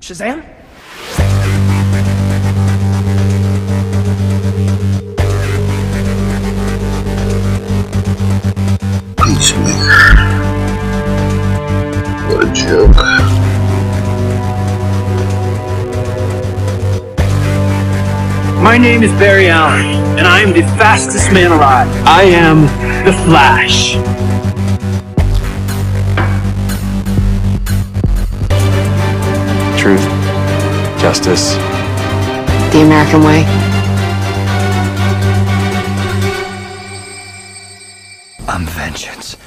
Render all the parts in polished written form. Shazam? Peacemaker. What a joke. My name is Barry Allen, and I am the fastest man alive. I am the Flash. Truth, justice, the American way. I'm vengeance.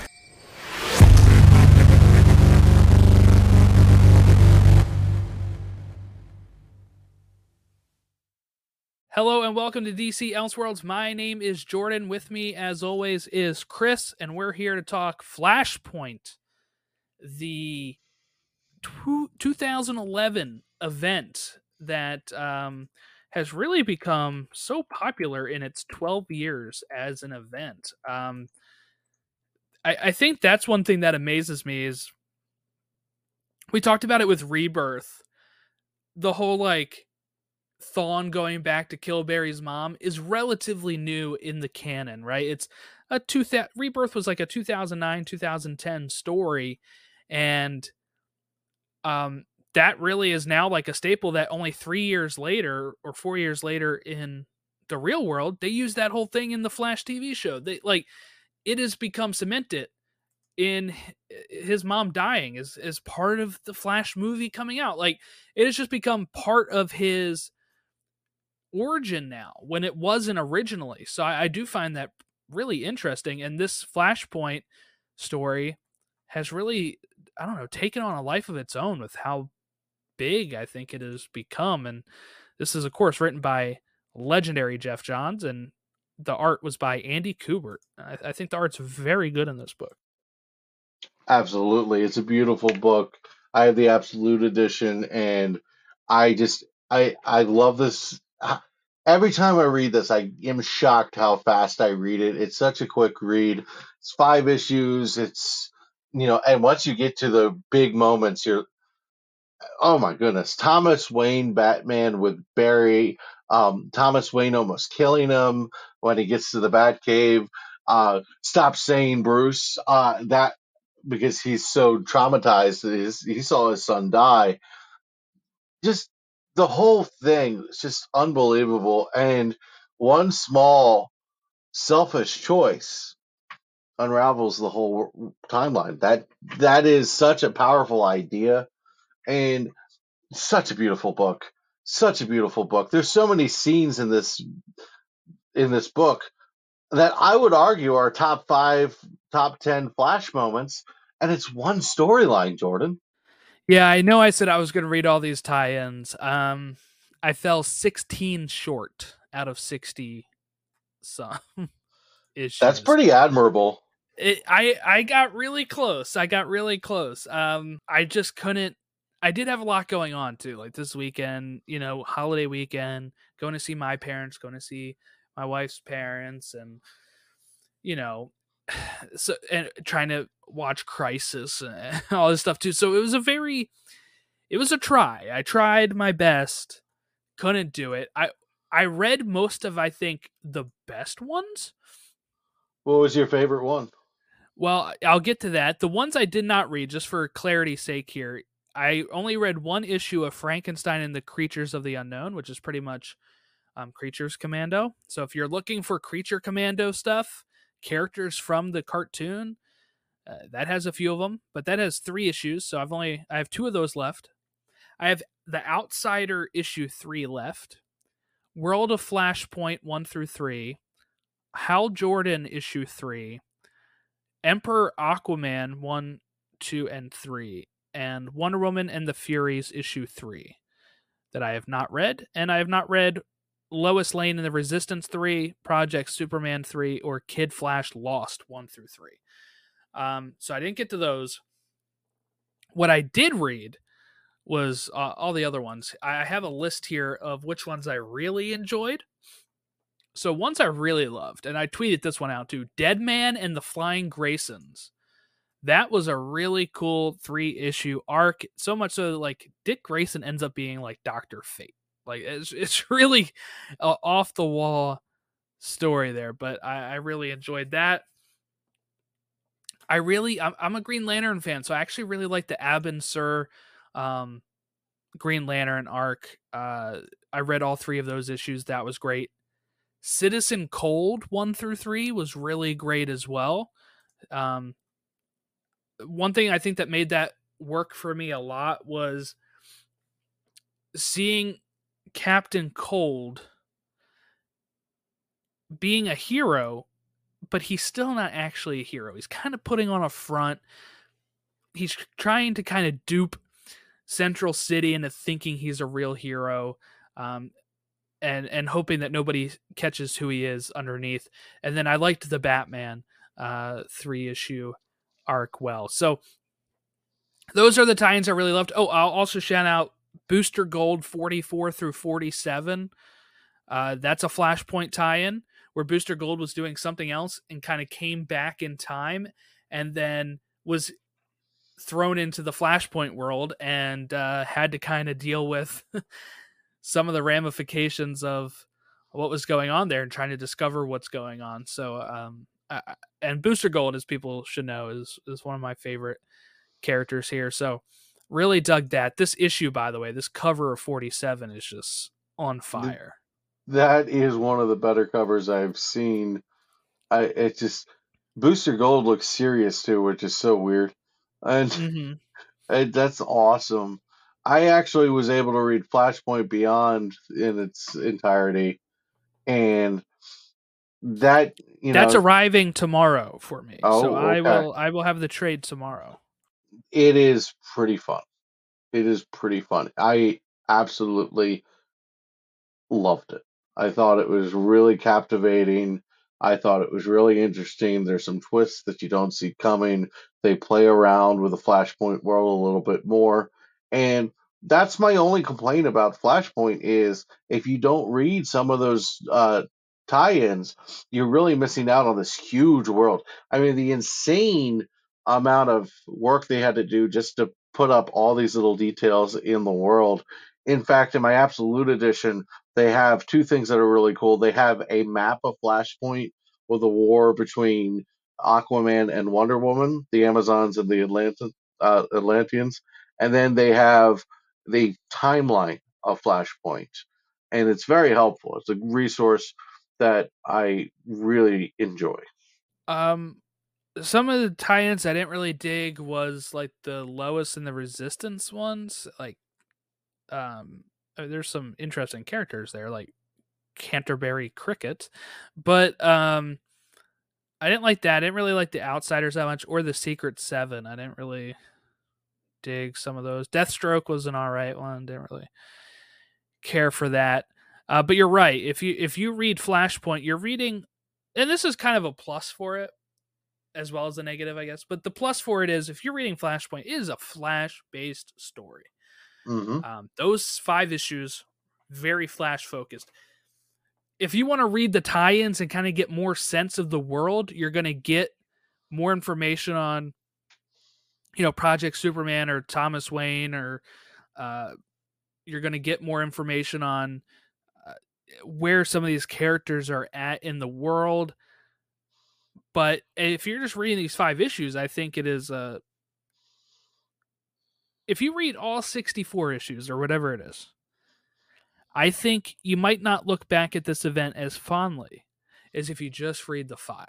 Hello and welcome to DC Elseworlds. My name is Jordan. With me, as always, is Chris, and we're here to talk Flashpoint, the 2011 event that has really become so popular in its 12 years as an event. I think that's one thing that amazes me is we talked about it with Rebirth. The whole Thawne going back to kill Barry's mom is relatively new in the canon, right? It's a Rebirth was like a 2009, 2010 story, and that really is now like a staple that only 3 years later or 4 years later in the real world, they use that whole thing in the Flash TV show. It has become cemented in his mom dying as part of the Flash movie coming out. It has just become part of his origin now when it wasn't originally. So I do find that really interesting. And this Flashpoint story has really, taken on a life of its own with how big I think it has become. And this is, of course, written by legendary Geoff Johns, and the art was by Andy Kubert. I think the art's very good in this book. Absolutely. It's a beautiful book. I have the absolute edition, and I love this. Every time I read this, I am shocked how fast I read it. It's such a quick read. It's 5 issues. It's, and once you get to the big moments, you're, oh my goodness, Thomas Wayne Batman with Barry, Thomas Wayne almost killing him when he gets to the Batcave, stop saying Bruce, that because he's so traumatized that he saw his son die. Just the whole thing is just unbelievable. And one small selfish choice unravels the whole timeline. That is such a powerful idea, and such a beautiful book. There's so many scenes in this book that I would argue are top 5, top 10 Flash moments, and it's one storyline, Jordan. Yeah, I know I said I was going to read all these tie-ins. I fell 16 short out of 60 some issues. That's pretty admirable. I got really close. I just couldn't. I did have a lot going on too, like this weekend, holiday weekend, going to see my parents, going to see my wife's parents, and and trying to watch Crisis and all this stuff too. So it was a try. I tried my best, couldn't do it. I read most of, I think, the best ones. What was your favorite one? Well, I'll get to that. The ones I did not read, just for clarity's sake here, I only read one issue of Frankenstein and the Creatures of the Unknown, which is pretty much Creatures Commando. So if you're looking for Creature Commando stuff, characters from the cartoon, that has a few of them, but that has 3 issues. So I have 2 of those left. I have The Outsider issue 3 left. World of Flashpoint 1 through 3, Hal Jordan issue 3, Emperor Aquaman 1, 2, and 3, and Wonder Woman and the Furies issue 3 that I have not read. And I have not read Lois Lane and the Resistance 3, Project Superman 3, or Kid Flash Lost 1 through 3. So I didn't get to those. What I did read was all the other ones. I have a list here of which ones I really enjoyed. So ones I really loved, and I tweeted this one out too, Dead Man and the Flying Graysons. That was a really cool 3-issue arc. So much so that, like, Dick Grayson ends up being like Dr. Fate. Like, it's really off the wall story there, but I really enjoyed that. I'm a Green Lantern fan, so I actually really like the Ab and Sur Green Lantern arc. I read all three of those issues. That was great. Citizen Cold 1 through 3 was really great as well. One thing I think that made that work for me a lot was seeing Captain Cold being a hero, but he's still not actually a hero. He's kind of putting on a front. He's trying to kind of dupe Central City into thinking he's a real hero, and hoping that nobody catches who he is underneath. And then I liked the Batman 3-issue arc well. So those are the tie-ins I really loved. Oh, I'll also shout out Booster Gold 44 through 47. That's a Flashpoint tie-in where Booster Gold was doing something else and kind of came back in time and then was thrown into the Flashpoint world and had to kind of deal with some of the ramifications of what was going on there and trying to discover what's going on. So, and Booster Gold, as people should know, is one of my favorite characters here. So really dug that. This issue, by the way, this cover of 47 is just on fire. That is one of the better covers I've seen. It just, Booster Gold looks serious too, which is so weird. And that's awesome. I actually was able to read Flashpoint Beyond in its entirety, and that, you know, that's arriving tomorrow for me. Oh, so okay. I will have the trade tomorrow. It is pretty fun. It is pretty fun. I absolutely loved it. I thought it was really captivating. I thought it was really interesting. There's some twists that you don't see coming. They play around with the Flashpoint world a little bit more. And that's my only complaint about Flashpoint is if you don't read some of those tie-ins, you're really missing out on this huge world. I mean, the insane amount of work they had to do just to put up all these little details in the world. In fact, in my Absolute Edition, they have two things that are really cool. They have a map of Flashpoint with a war between Aquaman and Wonder Woman, the Amazons and the Atlanteans. And then they have the timeline of Flashpoint. And it's very helpful. It's a resource that I really enjoy. Some of the tie-ins I didn't really dig was like the Lois and the Resistance ones. Like, there's some interesting characters there, like Canterbury Cricket. But I didn't like that. I didn't really like the Outsiders that much, or the Secret Seven. I didn't really dig some of those. Deathstroke was an all right one. Didn't really care for that. But you're right. If you read Flashpoint, you're reading, and this is kind of a plus for it as well as a negative, I guess. But the plus for it is, if you're reading Flashpoint, it is a Flash-based story. Mm-hmm. Those 5 issues, very Flash focused. If you want to read the tie-ins and kind of get more sense of the world, you're going to get more information on, you know, Project Superman or Thomas Wayne, or you're going to get more information on where some of these characters are at in the world. But if you're just reading these 5 issues, I think it is if you read all 64 issues or whatever it is, I think you might not look back at this event as fondly as if you just read the 5.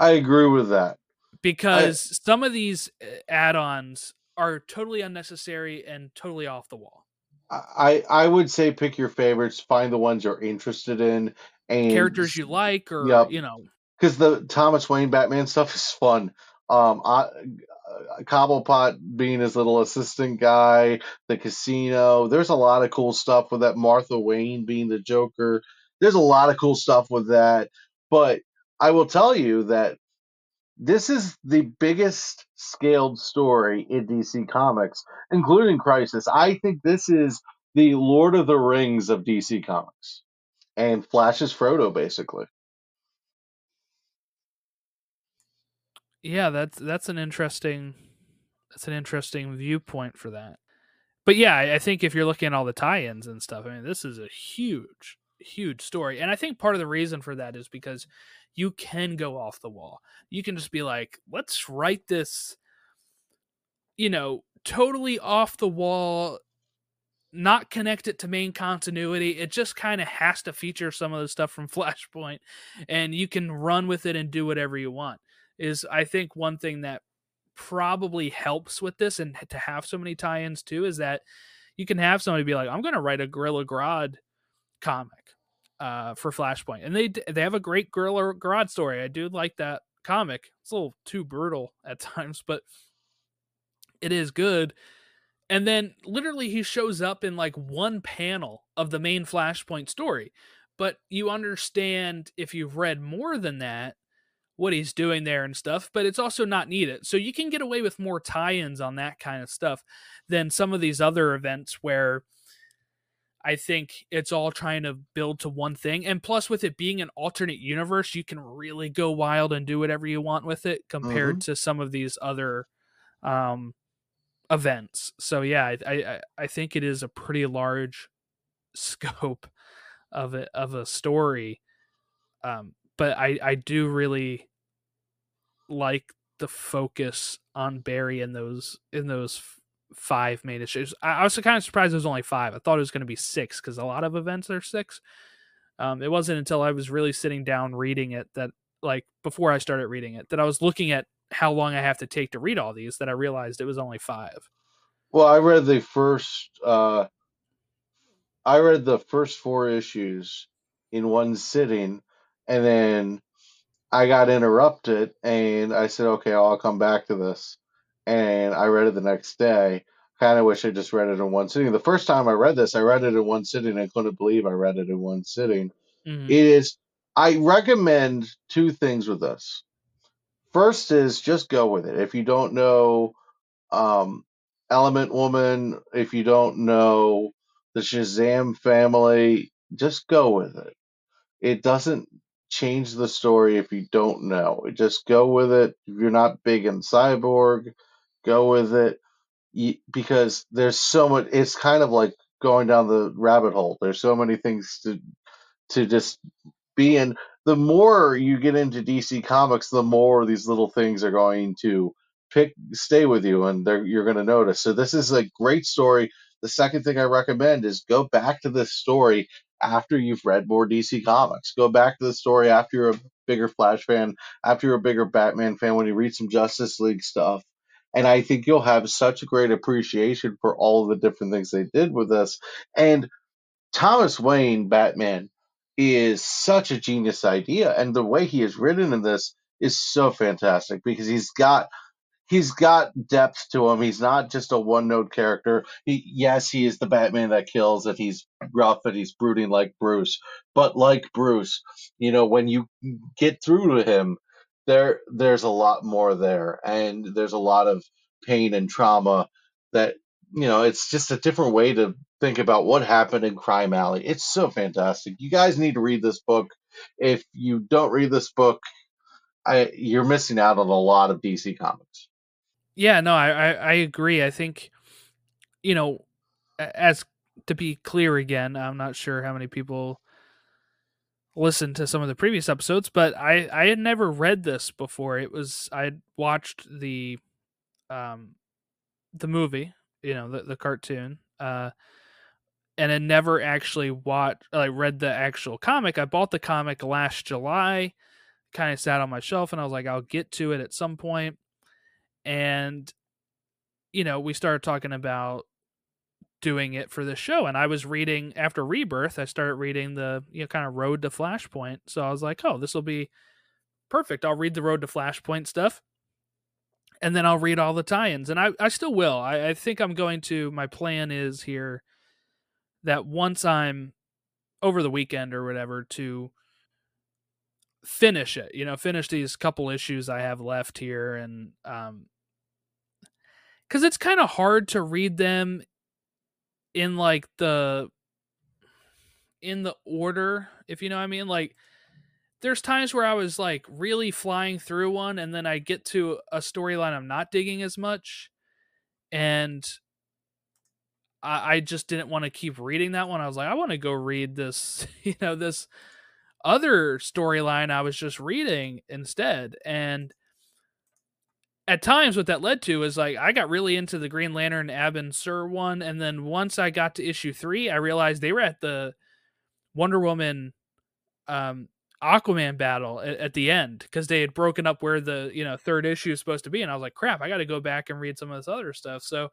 I agree with that. Because some of these add-ons are totally unnecessary and totally off the wall. I would say pick your favorites, find the ones you're interested in, and characters you like, or you know, because the Thomas Wayne Batman stuff is fun. Cobblepot being his little assistant guy, the casino. There's a lot of cool stuff with that. Martha Wayne being the Joker. There's a lot of cool stuff with that. But I will tell you that this is the biggest scaled story in DC Comics, including Crisis. I think this is the Lord of the Rings of DC Comics. And Flash is Frodo, basically. Yeah, that's an interesting viewpoint for that. But yeah, I think if you're looking at all the tie-ins and stuff, I mean, this is a huge, huge story. And I think part of the reason for that is because you can go off the wall. You can just be like, let's write this, you know, totally off the wall, not connect it to main continuity. It just kind of has to feature some of the stuff from Flashpoint, and you can run with it and do whatever you want. Is I think one thing that probably helps with this, and to have so many tie-ins too, is that you can have somebody be like, I'm going to write a Gorilla Grodd comic for Flashpoint, and they have a great Gorilla Grodd story. I do like that comic. It's a little too brutal at times, but it is good. And then literally he shows up in like one panel of the main Flashpoint story, but you understand if you've read more than that what he's doing there and stuff, but it's also not needed. So you can get away with more tie-ins on that kind of stuff than some of these other events where I think it's all trying to build to one thing. And plus, with it being an alternate universe, you can really go wild and do whatever you want with it compared to some of these other events. So yeah, I think it is a pretty large scope of a story. But I do really like the focus on Barry in those five main issues. I was kind of surprised it was only five. I thought it was going to be six because a lot of events are six. It wasn't until I was really sitting down reading it that, like, before I started reading it, that I was looking at how long I have to take to read all these, that I realized it was only five. Well, I read the first. I read the first four issues in one sitting. And then I got interrupted, and I said, okay, I'll come back to this. And I read it the next day. Kind of wish I just read it in one sitting. The first time I read this, I read it in one sitting. I couldn't believe I read it in one sitting. Mm-hmm. I recommend two things with this. First is just go with it. If you don't know Element Woman, if you don't know the Shazam family, just go with it. It doesn't change the story if you don't know. Just go with it. If you're not big in Cyborg, go with it. Because there's so much. It's kind of like going down the rabbit hole. There's so many things to just be in. The more you get into DC Comics, the more these little things are going to stay with you, and you're going to notice. So this is a great story. The second thing I recommend is go back to this story after you've read more DC Comics. Go back to the story after you're a bigger Flash fan, after you're a bigger Batman fan, when you read some Justice League stuff. And I think you'll have such a great appreciation for all of the different things they did with this. And Thomas Wayne, Batman, is such a genius idea. And the way he is written in this is so fantastic, because he's got depth to him. He's not just a one-note character. He is the Batman that kills, and he's rough, and he's brooding like Bruce. But like Bruce, you know, when you get through to him, there's a lot more there, and there's a lot of pain and trauma that, you know, it's just a different way to think about what happened in Crime Alley. It's so fantastic. You guys need to read this book. If you don't read this book, you're missing out on a lot of DC Comics. Yeah, no, I agree. I think, you know, as to be clear again, I'm not sure how many people listened to some of the previous episodes, but I had never read this before. I had watched the movie, you know, the cartoon, and I never actually read the actual comic. I bought the comic last July, kind of sat on my shelf, and I was like, I'll get to it at some point. And, you know, we started talking about doing it for this show. And I was reading, after Rebirth, I started reading the, you know, kind of Road to Flashpoint. So I was like, oh, this will be perfect. I'll read the Road to Flashpoint stuff, and then I'll read all the tie-ins. And I still will. I think I'm going to, my plan is here that once I'm over the weekend or whatever to finish it, you know, finish these couple issues I have left here. And because it's kind of hard to read them in like the order, if you know what I mean. Like, there's times where I was like really flying through one, and then I get to a storyline I'm not digging as much, and I just didn't want to keep reading that one. I was like, I want to go read this, you know, this other storyline I was just reading instead. And at times what that led to is like, I got really into the Green Lantern Ab and Sur one. And then once I got to issue 3, I realized they were at the Wonder Woman, Aquaman battle at the end, because they had broken up where the, you know, 3rd issue is supposed to be. And I was like, crap, I got to go back and read some of this other stuff. So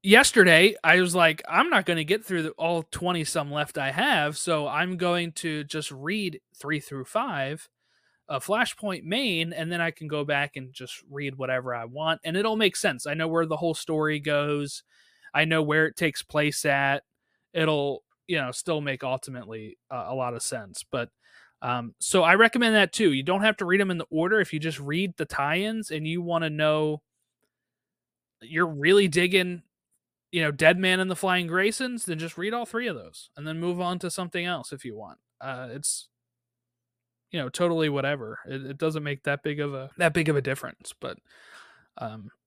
yesterday I was like, I'm not going to get through all 20 some left I have. So I'm going to just read 3 through 5 of Flashpoint main, and then I can go back and just read whatever I want. And it'll make sense. I know where the whole story goes. I know where it takes place at. It'll, you know, still make ultimately a lot of sense. But so I recommend that too. You don't have to read them in the order. If you just read the tie-ins and you want to know, you're really digging, you know, Dead Man and the Flying Graysons, then just read all 3 of those and then move on to something else if you want. It's, you know, totally whatever. It doesn't make that big of a difference. But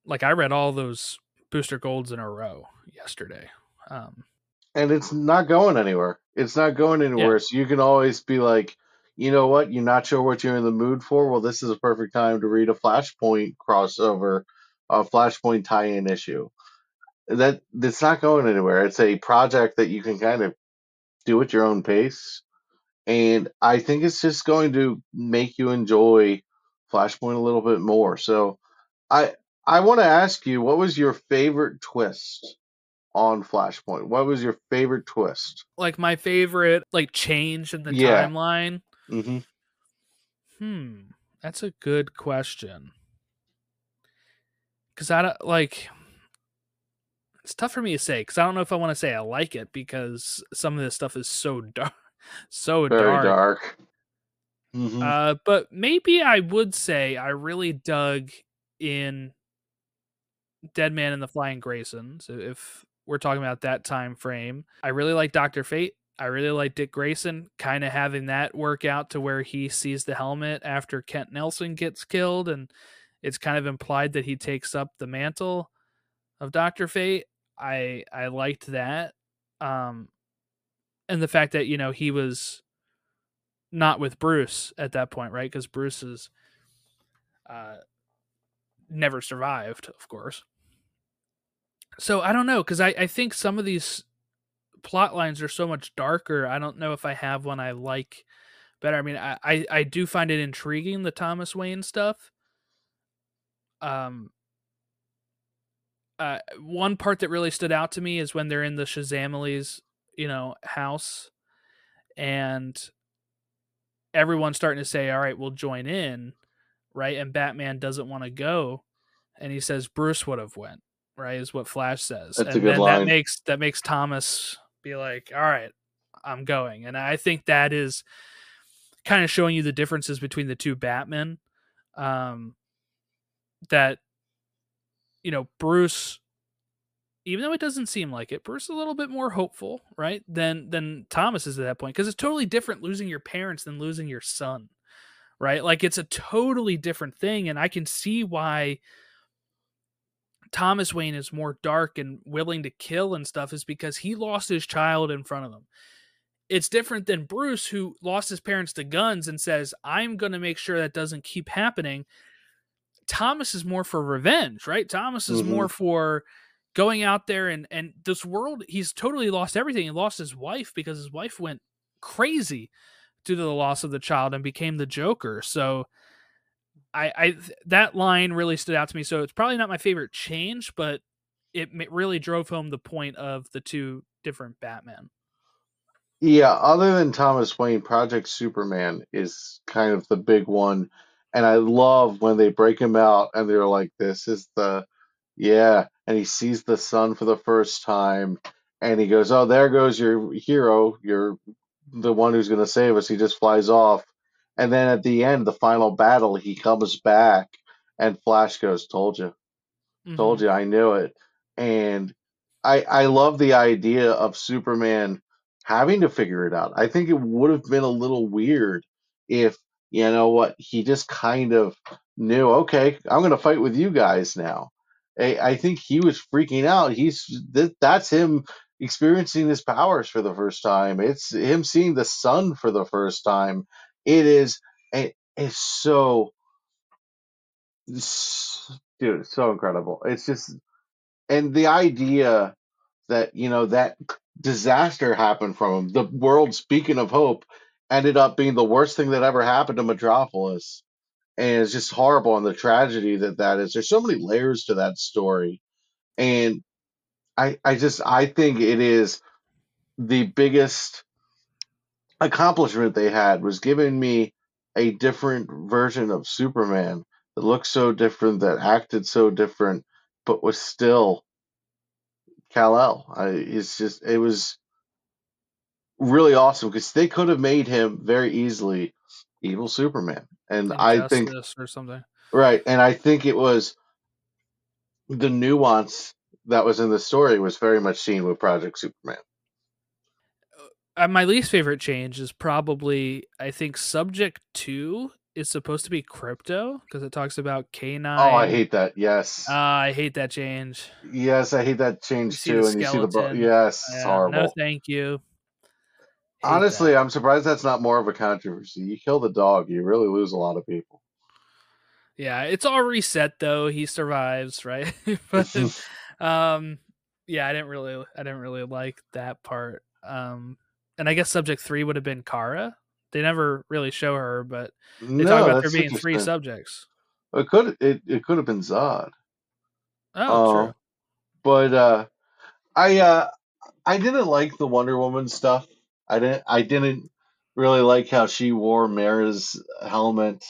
like I read all those Booster Golds in a row yesterday. And it's not going anywhere. It's not going anywhere. Yeah. So you can always be like, you know what? You're not sure what you're in the mood for. Well, this is a perfect time to read a Flashpoint crossover, a Flashpoint tie-in issue. That's not going anywhere. It's a project that you can kind of do at your own pace. And I think it's just going to make you enjoy Flashpoint a little bit more. So I want to ask you, what was your favorite twist on Flashpoint? What was your favorite twist? Like my favorite, like, change in the timeline? Mm-hmm. That's a good question. Because I don't, like, it's tough for me to say, because I don't know if I want to say I like it, because some of this stuff is so dark. Very dark. Mm-hmm. But maybe I would say I really dug in Dead Man and the Flying Graysons. If we're talking about that time frame, I really like Dr. Fate. I really like Dick Grayson, kind of having that work out to where he sees the helmet after Kent Nelson gets killed, and it's kind of implied that he takes up the mantle of Dr. Fate. I liked that. And the fact that, you know, he was not with Bruce at that point, right? Because Bruce is never survived, of course. So I don't know, because I think some of these plot lines are so much darker. I don't know if I have one I like better. I mean, I do find it intriguing, the Thomas Wayne stuff. One part that really stood out to me is when they're in the Shazamilies, you know, house, and everyone's starting to say, all right, we'll join in, right? And Batman doesn't want to go, and he says Bruce would have went, right, is what Flash says. That's a good line. That makes Thomas be like, all right, I'm going. And I think that is kind of showing you the differences between the two Batmen, that, you know, Bruce, even though it doesn't seem like it, Bruce is a little bit more hopeful, right, than Thomas is at that point. Because it's totally different losing your parents than losing your son, right? Like, it's a totally different thing. And I can see why Thomas Wayne is more dark and willing to kill and stuff, is because he lost his child in front of him. It's different than Bruce, who lost his parents to guns and says, I'm going to make sure that doesn't keep happening. Thomas is more for revenge, right? Thomas is more for going out there and this world. He's totally lost everything. He lost his wife because his wife went crazy due to the loss of the child and became the Joker. So I that line really stood out to me. So it's probably not my favorite change, but it really drove home the point of the two different Batman. Yeah. Other than Thomas Wayne, Project Superman is kind of the big one. And I love when they break him out and they're like, this is the, yeah. And he sees the sun for the first time, and he goes, oh, there goes your hero. You're the one who's going to save us. He just flies off. And then at the end, the final battle, he comes back, and Flash goes, told you. Mm-hmm. Told you, I knew it. And I love the idea of Superman having to figure it out. I think it would have been a little weird if, you know what, he just kind of knew, okay, I'm going to fight with you guys now. I think he was freaking out. That's him experiencing his powers for the first time. It's him seeing the sun for the first time. It's so, dude, it's so incredible. It's just, and the idea that, you know, that disaster happened from him, the world, speaking of hope, ended up being the worst thing that ever happened to Metropolis. And it's just horrible, and the tragedy that is. There's so many layers to that story. And I think it is the biggest accomplishment they had, was giving me a different version of Superman that looked so different, that acted so different, but was still Kal-El. It was really awesome, because they could have made him very easily evil Superman. And I think, or something. Right. And I think it was the nuance that was in the story was very much seen with Project Superman. My least favorite change is probably, I think, Subject 2 is supposed to be Crypto, because it talks about K9. Oh, I hate that. Yes. I hate that change. Yes, I hate that change too. And skeleton. You see the yes, it's horrible. No, thank you. Honestly, I'm surprised that's not more of a controversy. You kill the dog, you really lose a lot of people. Yeah, it's all reset though. He survives, right? But yeah, I didn't really like that part. And I guess Subject 3 would have been Kara. They never really show her, but they talk about there being 3 subjects. It could have been Zod. Oh, true. But I didn't like the Wonder Woman stuff. I didn't really like how she wore Mara's helmet.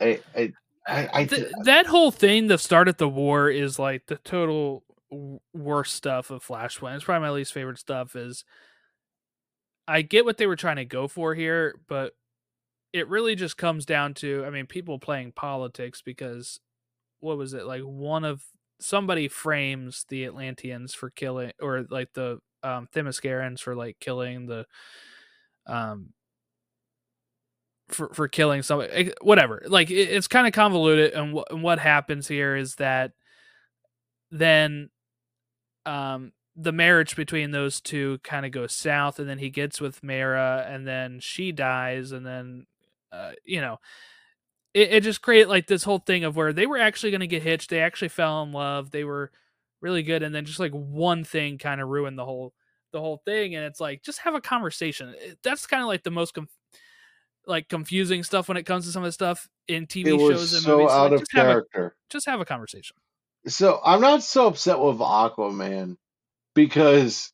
That whole thing that started the war is like the total worst stuff of Flashpoint. It's probably my least favorite stuff. Is I get what they were trying to go for here, but it really just comes down to, I mean, people playing politics, because what was it? Like somebody frames the Atlanteans for killing, or like the Themyscirans for like killing the for killing somebody, whatever. Like it's kind of convoluted, and what happens here is that then the marriage between those two kind of goes south, and then he gets with Mera, and then she dies, and then it just created like this whole thing of where they were actually going to get hitched, they actually fell in love, they were really good, and then just like one thing kind of ruined the whole thing. And it's like, just have a conversation. That's kind of like the most confusing stuff when it comes to some of the stuff in TV shows and movies. Out of character. Just have a conversation. So I'm not so upset with Aquaman, because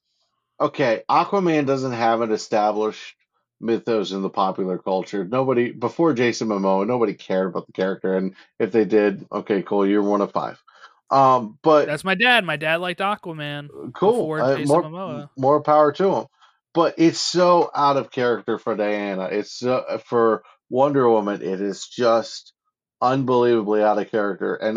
okay, Aquaman doesn't have an established mythos in the popular culture. Nobody before Jason Momoa, nobody cared about the character, and if they did, okay, cool, you're one of 5. But that's my dad. My dad liked Aquaman. Cool. More power to him. But it's so out of character for Diana. It's for Wonder Woman. It is just unbelievably out of character, and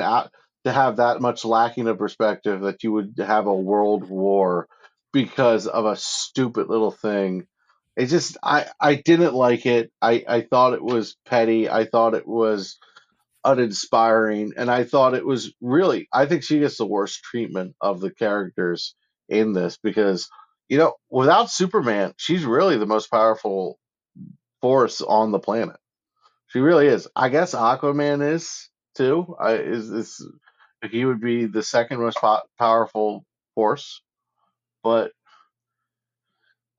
to have that much lacking of perspective that you would have a world war because of a stupid little thing. It just, I didn't like it. I thought it was petty. I thought it was uninspiring, and I thought it was really, I think she gets the worst treatment of the characters in this, because, you know, without Superman, she's really the most powerful force on the planet. She really is. I guess Aquaman is too. He would be the second most powerful force, but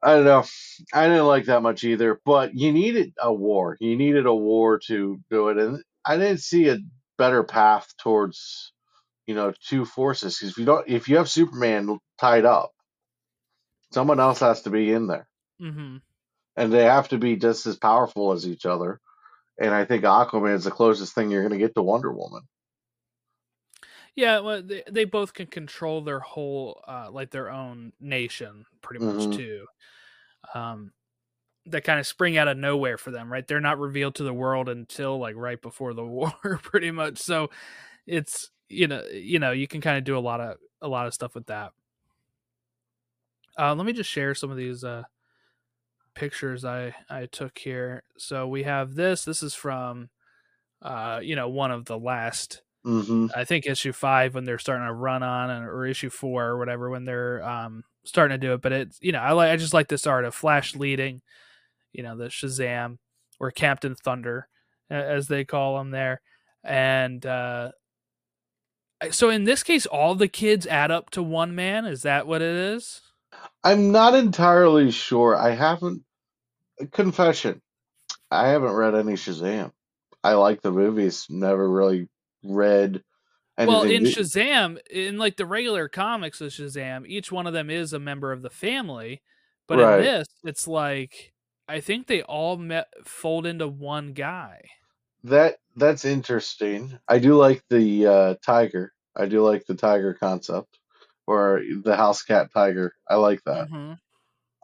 I don't know. I didn't like that much either. But you needed a war. You needed a war to do it, and I didn't see a better path towards, you know, two forces. Because if you have Superman tied up, someone else has to be in there, and they have to be just as powerful as each other. And I think Aquaman is the closest thing you're going to get to Wonder Woman. Yeah, well, they both can control their whole, like their own nation, pretty much too. That kind of spring out of nowhere for them, right? They're not revealed to the world until like right before the war, pretty much. So it's, you know, you can kind of do a lot of stuff with that. Let me just share some of these pictures I took here. So we have this. This is from, one of the last, I think issue 5 when they're starting to run on, or issue 4 or whatever, when they're starting to do it. But it's, I just like this art of Flash leading, the Shazam or Captain Thunder, as they call him there. And so in this case, all the kids add up to one man. Is that what it is? I'm not entirely sure. I haven't read any Shazam. I like the movies, never really read anything. Well, in Shazam, in like the regular comics of Shazam, each one of them is a member of the family. But in this, it's like, I think they all fold into one guy. That's interesting. I do like the tiger. I do like the tiger concept. Or the house cat tiger. I like that.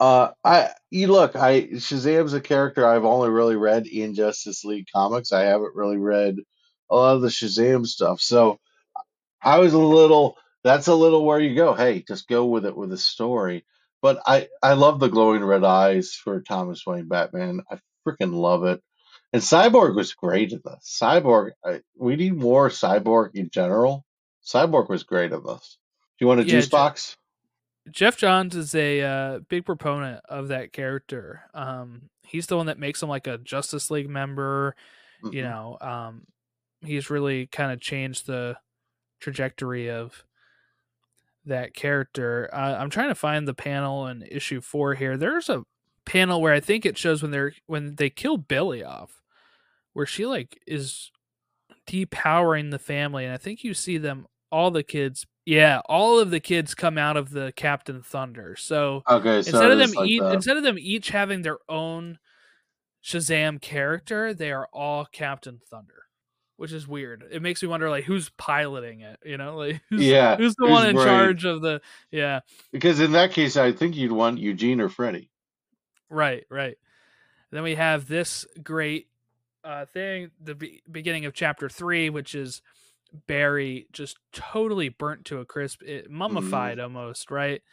Shazam's a character I've only really read in Justice League comics. I haven't really read a lot of the Shazam stuff. So I was that's a little where you go. Hey, just go with it with a story. But I love the glowing red eyes for Thomas Wayne Batman. I freaking love it. And Cyborg was great at this. We need more Cyborg in general. Cyborg was great at this. Do you want a juice box? Geoff Johns is a big proponent of that character. He's the one that makes him like a Justice League member. He's really kind of changed the trajectory of that character. I'm trying to find the panel in issue 4 here. There's a panel where I think it shows when they kill Billy off, where she like is depowering the family, and I think you see them all the kids. Yeah, all of the kids come out of the Captain Thunder. So, instead of them each having their own Shazam character, they are all Captain Thunder, which is weird. It makes me wonder, like, who's piloting it? Who's the one in charge of the? Yeah, because in that case, I think you'd want Eugene or Freddy. Right. Then we have this great thing, the beginning of chapter 3, which is Barry just totally burnt to a crisp, mummified almost, right?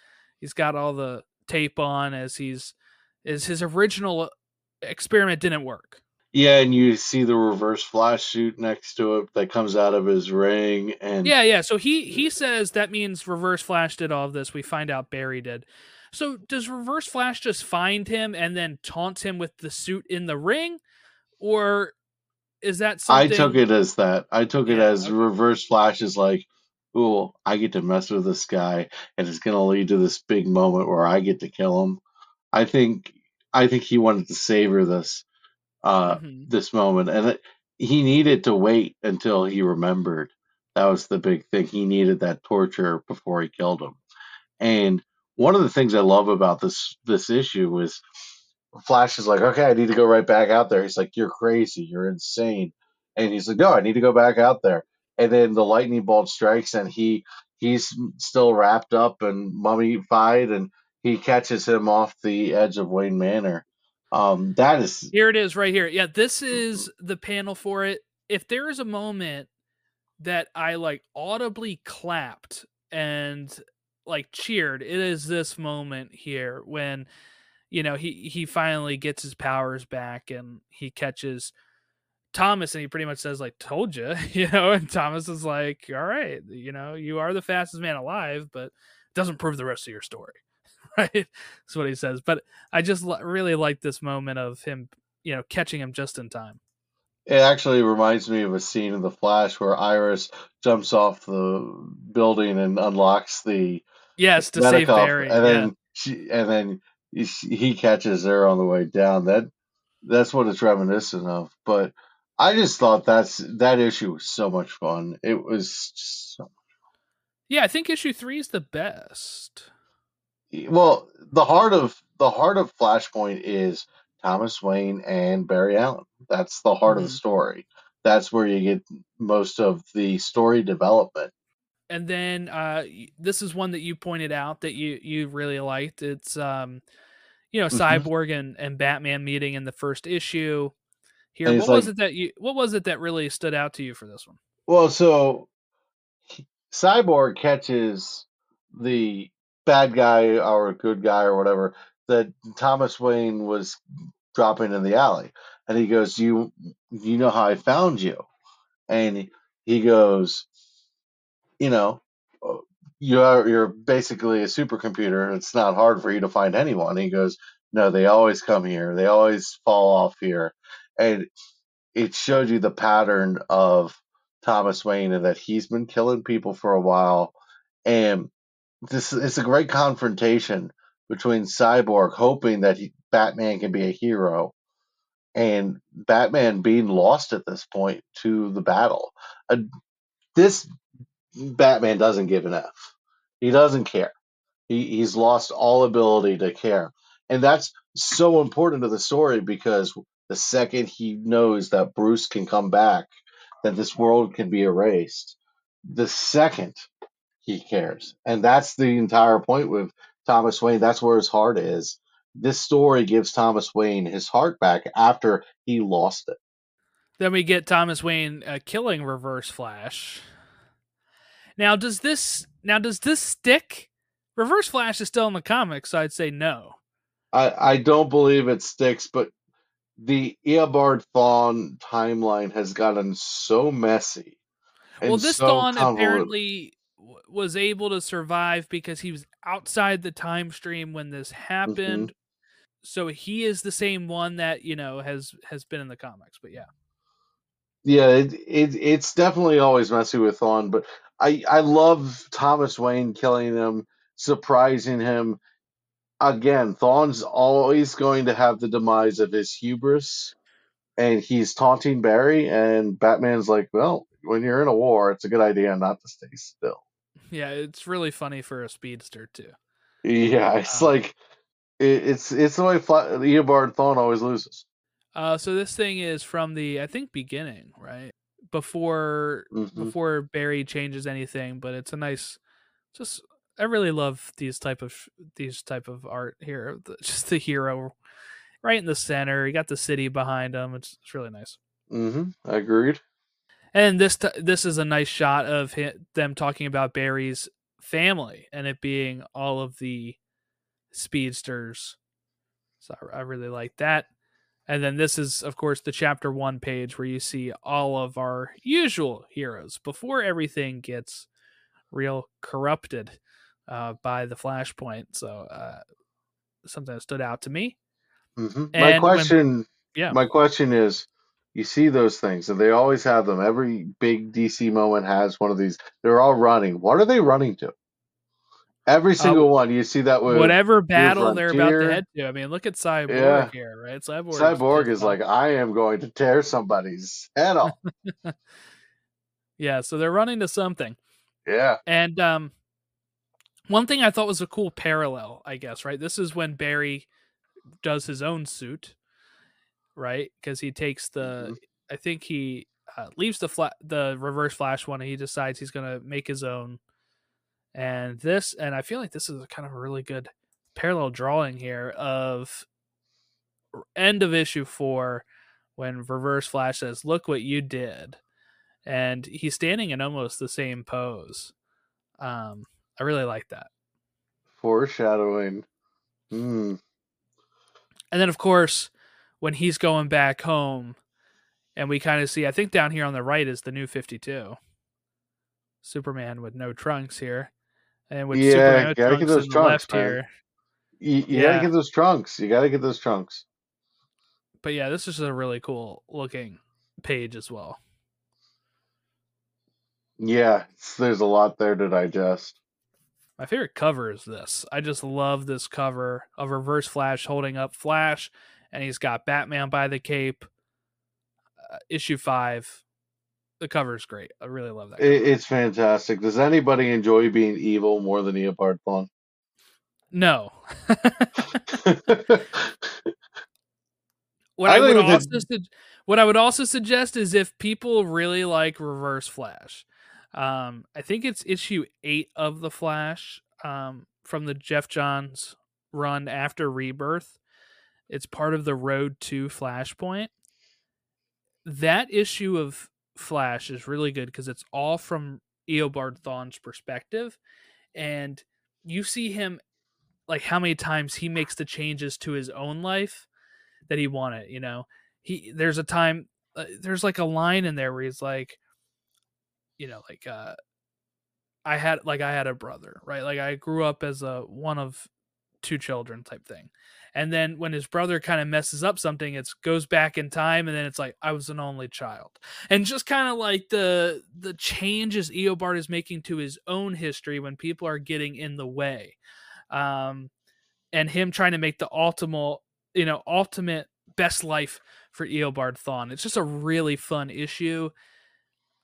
He's got all the tape on as his original experiment didn't work. Yeah, and you see the Reverse Flash suit next to it that comes out of his ring, and yeah. So he says that means Reverse Flash did all of this. We find out Barry did. So does Reverse Flash just find him and then taunt him with the suit in the ring, or? Is that something? I took it as that. I took it as Reverse Flash is like, ooh, I get to mess with this guy, and it's going to lead to this big moment where I get to kill him. I think he wanted to savor this this moment, and he needed to wait until he remembered. That was the big thing. He needed that torture before he killed him. And one of the things I love about this issue is Flash is like, okay, I need to go right back out there. He's like, you're crazy, you're insane. And he's like, no, I need to go back out there. And then the lightning bolt strikes, and he's still wrapped up and mummified, and he catches him off the edge of Wayne Manor. That is here it is right here. Yeah, this is the panel for it. If there is a moment that I like audibly clapped and like cheered, it is this moment here when he finally gets his powers back, and he catches Thomas, and he pretty much says, like, told you, and Thomas is like, all right, you are the fastest man alive, but it doesn't prove the rest of your story. Right. That's what he says. But I just really like this moment of him, catching him just in time. It actually reminds me of a scene in The Flash where Iris jumps off the building and unlocks the. Yes. To save Barry. And then he catches her on the way down. That's what it's reminiscent of. But I just thought that issue was so much fun. It was just so much fun. Yeah, I think issue 3 is the best. Well, the heart of Flashpoint is Thomas Wayne and Barry Allen. That's the heart of the story. That's where you get most of the story development. And then this is one that you pointed out that you really liked. It's Cyborg and Batman meeting in the first issue. Here, what was it that really stood out to you for this one? Well, so Cyborg catches the bad guy or good guy or whatever that Thomas Wayne was dropping in the alley. And he goes, you know how I found you? And he goes, you know, you're basically a supercomputer. It's not hard for you to find anyone. And he goes, no, they always come here. They always fall off here. And it showed you the pattern of Thomas Wayne and that he's been killing people for a while. And this is a great confrontation between Cyborg hoping that Batman can be a hero and Batman being lost at this point to the battle. This Batman doesn't give an F. He doesn't care. He's lost all ability to care. And that's so important to the story, because the second he knows that Bruce can come back, that this world can be erased, the second he cares. And that's the entire point with Thomas Wayne. That's where his heart is. This story gives Thomas Wayne his heart back after he lost it. Then we get Thomas Wayne killing Reverse Flash. Now, does this stick? Reverse Flash is still in the comics, so I'd say no. I don't believe it sticks, but the Eobard Thawne timeline has gotten so messy. Well, this Thawne apparently was able to survive because he was outside the time stream when this happened. Mm-hmm. So he is the same one that, you know, has been in the comics, but yeah. Yeah, it's definitely always messy with Thawne, but I love Thomas Wayne killing him, surprising him. Again, Thawne's always going to have the demise of his hubris, and he's taunting Barry, and Batman's like, well, when you're in a war, it's a good idea not to stay still. Yeah, it's really funny for a speedster, too. Yeah, it's like, it's the way Eobard Thawne always loses. So this thing is from the, I think, beginning, right? Before Barry changes anything, but it's a nice, just... I really love these type of art here. Just the hero right in the center. You got the city behind him. It's really nice. Mm-hmm. I agreed. And this is a nice shot of them talking about Barry's family and it being all of the speedsters. So I really like that. And then this is, of course, the chapter 1 page where you see all of our usual heroes before everything gets real corrupted by the Flashpoint, so something that stood out to me. Mm-hmm. My question is, you see those things, and they always have them. Every big DC moment has one of these. They're all running. What are they running to? Every single one. You see that with whatever battle they're about to head to. I mean, look at Cyborg here, right? Cyborg is like, I am going to tear somebody's head off. Yeah, so they're running to something. Yeah. And one thing I thought was a cool parallel, I guess, right? This is when Barry does his own suit, right? Because he takes the, I think he leaves the Reverse Flash one, and he decides he's going to make his own. And I feel like this is kind of a really good parallel drawing here of end of issue 4, when Reverse Flash says, look what you did. And he's standing in almost the same pose. I really like that. Foreshadowing. Mm. And then, of course, when he's going back home, and we kind of see, I think down here on the right is the new 52. Superman with no trunks here. And with Superman with gotta get those trunks, man. Here. You gotta get those trunks. You gotta get those trunks. But yeah, this is a really cool looking page as well. Yeah, there's a lot there to digest. My favorite cover is this. I just love this cover of Reverse Flash holding up Flash, and he's got Batman by the cape. Issue 5, the cover's great. I really love that cover. It's fantastic. Does anybody enjoy being evil more than Eobard Thawne? No. What I would also suggest is if people really like Reverse Flash. I think it's issue 8 of The Flash, from the Geoff Johns run after Rebirth. It's part of the Road to Flashpoint. That issue of Flash is really good because it's all from Eobard Thawne's perspective, and you see him like how many times he makes the changes to his own life that he wanted. You know, there's a time, there's like a line in there where he's like, you know, like, I had a brother, right? Like I grew up as one of two children type thing. And then when his brother kind of messes up something, it goes back in time. And then it's like, I was an only child. And just kind of like the changes Eobard is making to his own history when people are getting in the way. And him trying to make the ultimate best life for Eobard Thawne. It's just a really fun issue.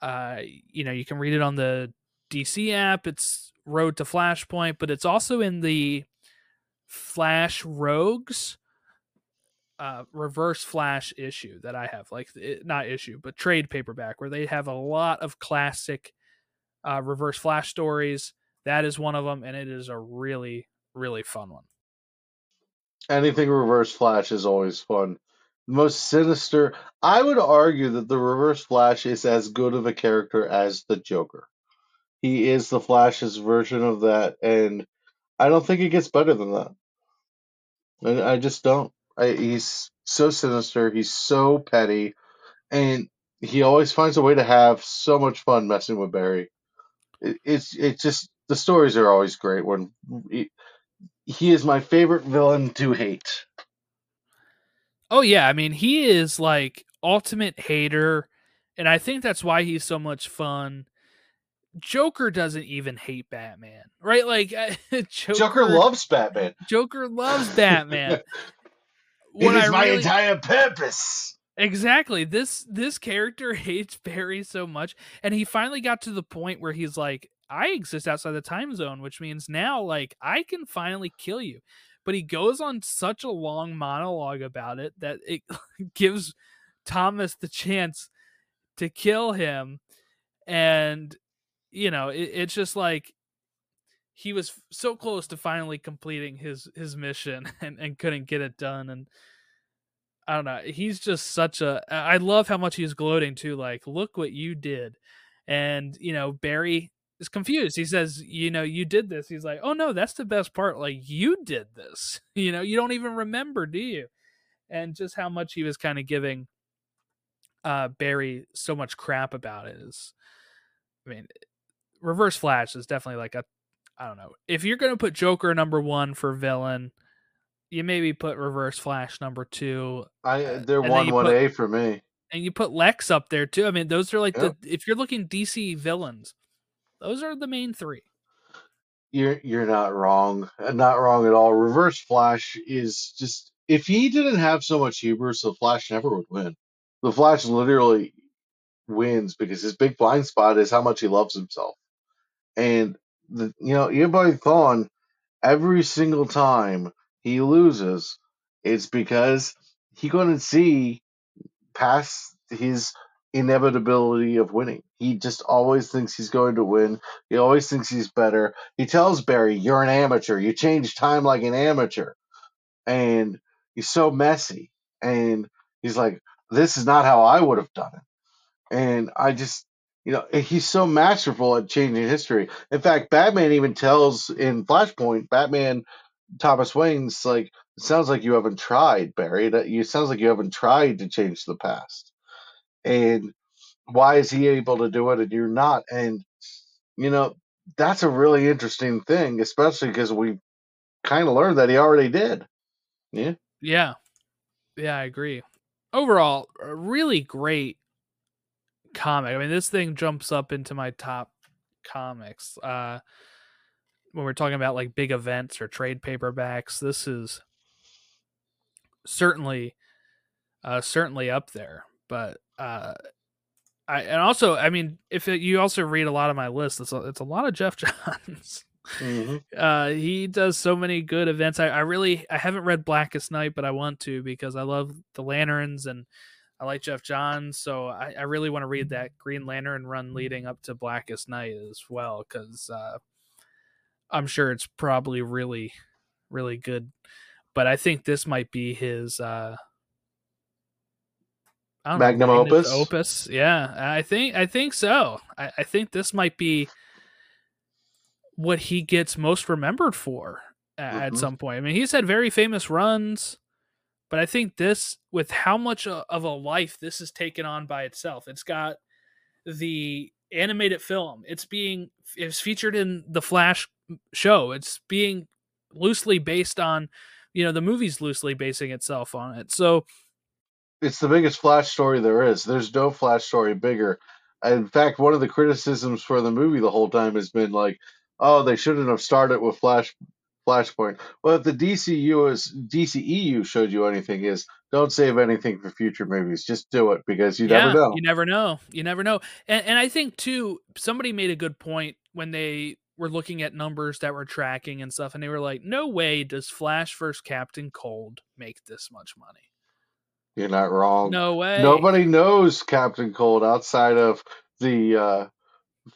You know, you can read it on the DC app. It's Road to Flashpoint, but it's also in the Flash Rogues Reverse Flash issue that I have, like not issue, but trade paperback, where they have a lot of classic Reverse Flash stories. That is one of them, and it is a really, really fun one. Anything Reverse Flash is always fun. Most sinister. I would argue that the Reverse Flash is as good of a character as the Joker. He is the Flash's version of that, and I don't think it gets better than that. And I just don't. He's so sinister. He's so petty, and he always finds a way to have so much fun messing with Barry. It's just the stories are always great. When he is my favorite villain to hate. Oh, yeah. I mean, he is like ultimate hater. And I think that's why he's so much fun. Joker doesn't even hate Batman, right? Like Joker loves Batman. Joker loves Batman. It is my entire purpose. Exactly. This character hates Barry so much. And he finally got to the point where he's like, I exist outside the time zone, which means now like I can finally kill you. But he goes on such a long monologue about it that it gives Thomas the chance to kill him. And, you know, it's just like he was so close to finally completing his mission and couldn't get it done. And I don't know. He's just I love how much he's gloating too. Like, look what you did. And, you know, Barry is confused. He says, you know, you did this. He's like, oh no, that's the best part. Like, you did this, you know, you don't even remember, do you? And just how much he was kind of giving Barry so much crap about it is, I mean, Reverse Flash is definitely like I don't know, if you're going to put Joker #1 for villain, you maybe put Reverse Flash #2. They're 1A for me. And you put Lex up there too. I mean, those are like if you're looking DC villains, those are the main three. You're not wrong. Not wrong at all. Reverse Flash is just, if he didn't have so much hubris, the Flash never would win. The Flash literally wins because his big blind spot is how much he loves himself. And, Eobard Thawne, every single time he loses, it's because he couldn't see past his inevitability of winning. He just always thinks he's going to win. He always thinks he's better. He tells Barry, you're an amateur. You change time like an amateur. And he's so messy. And he's like, this is not how I would have done it. And I just, he's so masterful at changing history. In fact, Batman even tells in Flashpoint, Thomas Wayne's like, it sounds like you haven't tried, Barry. It sounds like you haven't tried to change the past. And why is he able to do it and you're not? And, that's a really interesting thing, especially because we kind of learned that he already did. Yeah. Yeah. Yeah, I agree. Overall, a really great comic. I mean, this thing jumps up into my top comics. When we're talking about like big events or trade paperbacks, this is certainly up there. But you also read a lot of my list, it's a lot of Geoff Johns. Mm-hmm. He does so many good events. I haven't read Blackest Night, but I want to because I love the Lanterns and I like Geoff Johns. So I really want to read that Green Lantern run leading up to Blackest Night as well, because I'm sure it's probably really, really good. But I think this might be his magnum opus. Yeah, I think so. I think this might be what he gets most remembered for at some point. I mean, he's had very famous runs, but I think this, with how much of a life this is taken on by itself, it's got the animated film. It's featured in the Flash show. It's being loosely based on, you know, the movie's loosely basing itself on it. So it's the biggest Flash story there is. There's no Flash story bigger. In fact, one of the criticisms for the movie the whole time has been like, oh, they shouldn't have started with Flashpoint. Well, if the DCEU showed you anything, is don't save anything for future movies. Just do it, because you never know. You never know. You never know. And I think, too, somebody made a good point when they were looking at numbers that were tracking and stuff, and they were like, no way does Flash versus Captain Cold make this much money. You're not wrong. No way. Nobody knows Captain Cold outside of the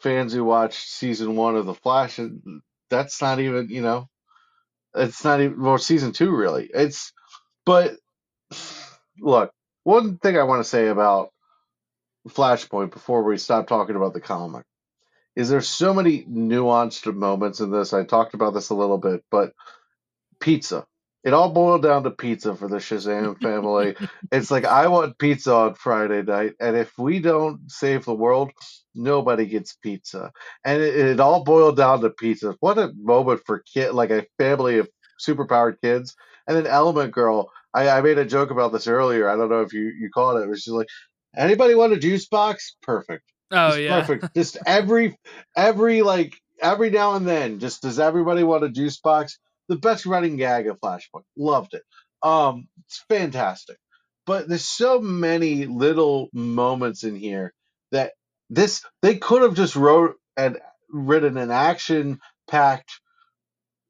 fans who watched season 1 of The Flash. And that's not even, you know, it's not even, well, season 2 really. It's, but look, one thing I want to say about Flashpoint before we stop talking about the comic is there's so many nuanced moments in this. I talked about this a little bit, but pizza. It all boiled down to pizza for the Shazam family. It's like, I want pizza on Friday night, and if we don't save the world, nobody gets pizza. And it all boiled down to pizza. What a moment for like a family of superpowered kids. And then Element Girl, I made a joke about this earlier. I don't know if you caught it. But she's like, anybody want a juice box? Perfect. Oh, just yeah. Perfect. Just every now and then, just does everybody want a juice box? The best running gag of Flashpoint. Loved it. It's fantastic. But there's so many little moments in here that they could have just written an action-packed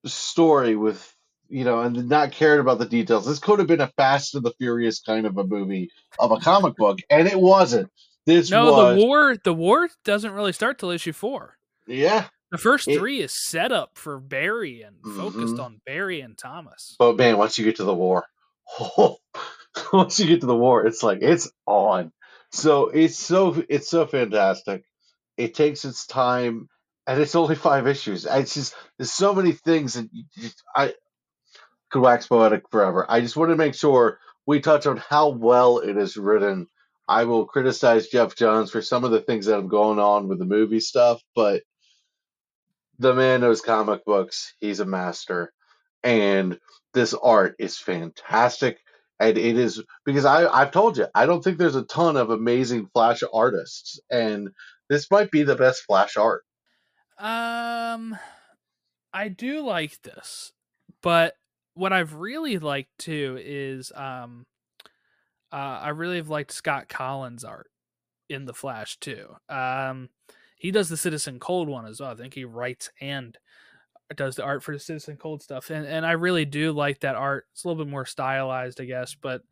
story with, you know, and not cared about the details. This could have been a Fast and the Furious kind of a movie of a comic book, and it wasn't. The war doesn't really start till issue 4. Yeah. The first 3 is set up for Barry and focused on Barry and Thomas. But man, once you get to the war, it's like, it's on. So it's so fantastic. It takes its time, and it's only 5 issues. It's just, there's so many things, and I could wax poetic forever. I just want to make sure we touch on how well it is written. I will criticize Geoff Johns for some of the things that have gone on with the movie stuff, but the man knows comic books. He's a master. And this art is fantastic. And it is, because I've told you, I don't think there's a ton of amazing Flash artists. And this might be the best Flash art. I do like this. But what I've really liked, too, is I really have liked Scott Collins' art in The Flash, too. He does the Citizen Cold one as well. I think he writes and does the art for the Citizen Cold stuff. And I really do like that art. It's a little bit more stylized, I guess, but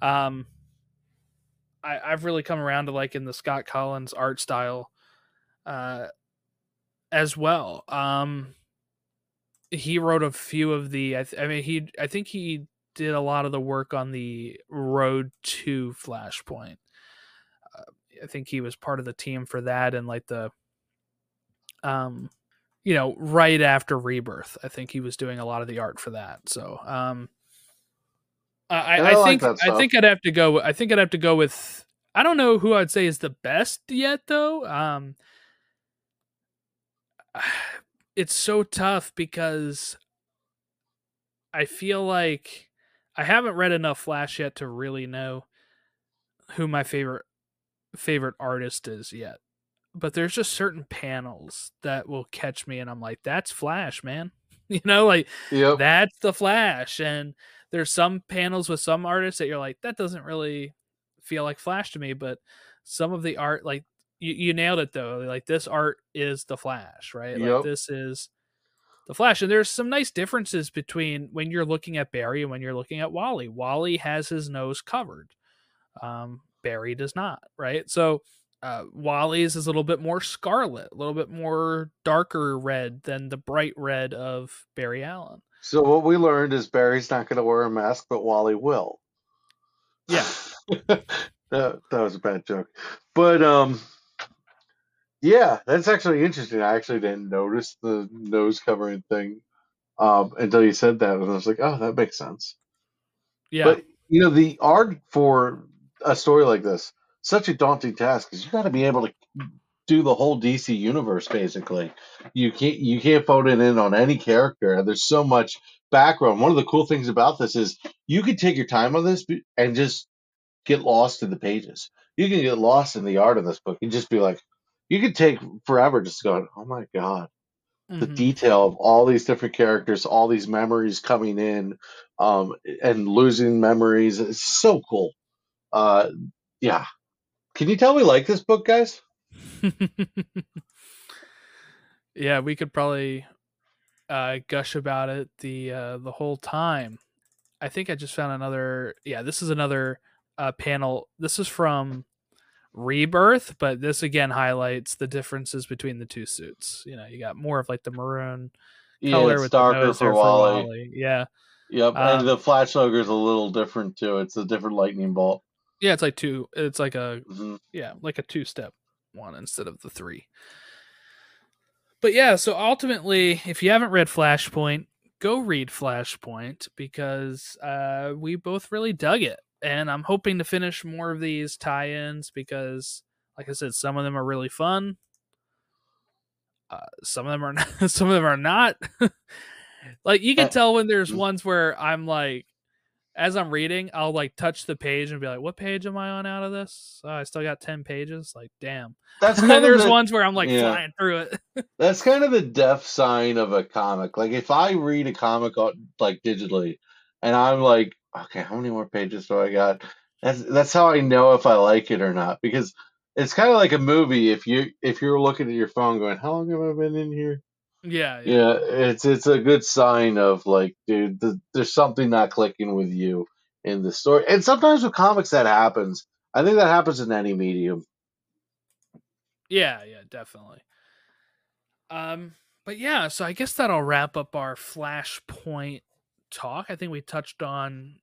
I've really come around to liking the Scott Collins art style as well. He wrote a few of the, I think he did a lot of the work on the Road to Flashpoint. I think he was part of the team for that, and like the, you know, right after Rebirth, I think he was doing a lot of the art for that. So, I think I'd have to go with, I don't know who I'd say is the best yet, though. It's so tough because I feel like I haven't read enough Flash yet to really know who my favorite artist is yet, but there's just certain panels that will catch me and I'm like, that's Flash, man. You know, like, yep, that's the Flash. And there's some panels with some artists that you're like, that doesn't really feel like Flash to me, but some of the art, like you nailed it though. Like, this art is the Flash, right? Yep. Like, this is the Flash. And there's some nice differences between when you're looking at Barry and when you're looking at Wally. Wally has his nose covered. Barry does not, right? So Wally's is a little bit more scarlet, a little bit more darker red than the bright red of Barry Allen. So what we learned is Barry's not going to wear a mask, but Wally will. Yeah. that was a bad joke. But yeah, that's actually interesting. I actually didn't notice the nose covering thing until you said that, and I was like, oh, that makes sense. Yeah. But, you know, the art for a story like this, such a daunting task, is you got to be able to do the whole DC universe, basically. You can't phone it in on any character. There's so much background. One of the cool things about this is you could take your time on this and just get lost in the pages. You can get lost in the art of this book and just be like, you could take forever just going, oh my God. The detail of all these different characters, all these memories coming in, and losing memories. It's so cool. Yeah. Can you tell we like this book, guys? Yeah, we could probably gush about it the whole time. I think I just found another. Yeah, this is another panel. This is from Rebirth, but this again highlights the differences between the two suits. You know, you got more of like the maroon color with the nose for Wally. Yeah. Yep. And the Flash Ogre is a little different too. It's a different lightning bolt. Yeah, it's like two. It's like a like a two-step one instead of the three. But yeah, so ultimately, if you haven't read Flashpoint, go read Flashpoint, because we both really dug it. And I'm hoping to finish more of these tie-ins because, like I said, some of them are really fun. Some of them are not. Some of them are not. Like, you can tell when there's ones where I'm like, as I'm reading, I'll like touch the page and be like, what page am I on out of this? Oh, I still got 10 pages. Like, damn. That's kind and there's ones where I'm like flying through it. That's kind of the death sign of a comic. Like, if I read a comic like digitally and I'm like, okay, how many more pages do I got? That's how I know if I like it or not, because it's kind of like a movie. If you're looking at your phone going, how long have I been in here? Yeah. It's a good sign of like, dude, there's something not clicking with you in the story. And sometimes with comics that happens. I think that happens in any medium. Yeah, definitely. But yeah, so I guess that'll wrap up our Flashpoint talk. I think we touched on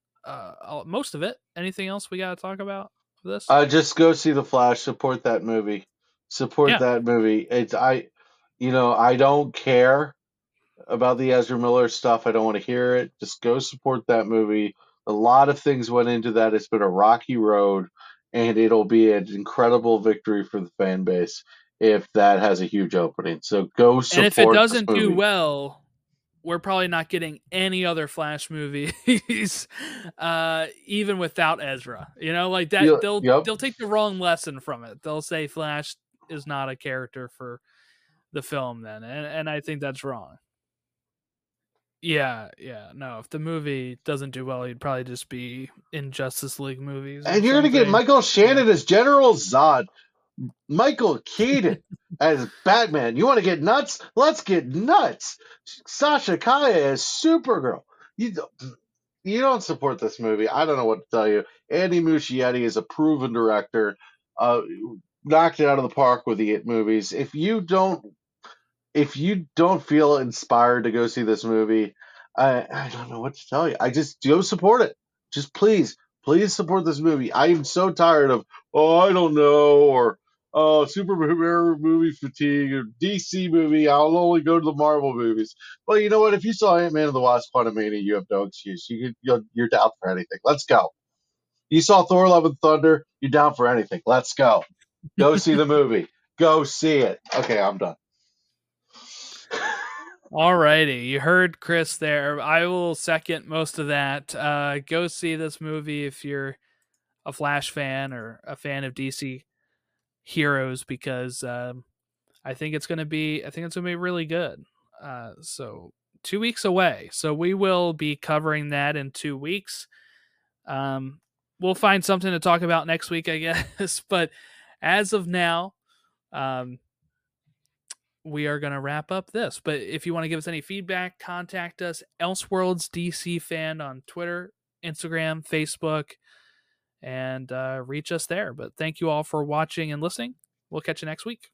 most of it. Anything else we got to talk about for this? Just go see The Flash. Support that movie. That movie. I don't care about the Ezra Miller stuff. I don't want to hear it. Just go support that movie. A lot of things went into that. It's been a rocky road, and it'll be an incredible victory for the fan base if that has a huge opening. So go support. And if it doesn't do well, we're probably not getting any other Flash movies, even without Ezra. You know, like that, they'll take the wrong lesson from it. They'll say Flash is not a character for the film then, and I think that's wrong. Yeah, no. If the movie doesn't do well, you'd probably just be in Justice League movies, and you're gonna get Michael Shannon as General Zod, Michael Keaton as Batman. You want to get nuts? Let's get nuts. Sasha Kaye as Supergirl. You don't support this movie. I don't know what to tell you. Andy Muschietti is a proven director. Knocked it out of the park with the It movies. If you don't feel inspired to go see this movie, I don't know what to tell you. I just go support it. Just please support this movie. I am so tired of, I don't know, or superhero movie fatigue, or DC movie, I'll only go to the Marvel movies. Well, you know what? If you saw Ant-Man and the Wasp: Quantumania, you have no excuse. You're down for anything. Let's go. You saw Thor: Love and Thunder, you're down for anything. Let's go. Go see the movie. Go see it. Okay, I'm done. Alrighty. You heard Chris there. I will second most of that. Go see this movie if you're a Flash fan or a fan of DC heroes, because I think it's gonna be really good. So 2 weeks away, so we will be covering that in 2 weeks. We'll find something to talk about next week, I guess, but as of now, we are gonna wrap up this. But if you want to give us any feedback, contact us, ElseworldsDCFan on Twitter, Instagram, Facebook, and reach us there. But thank you all for watching and listening. We'll catch you next week.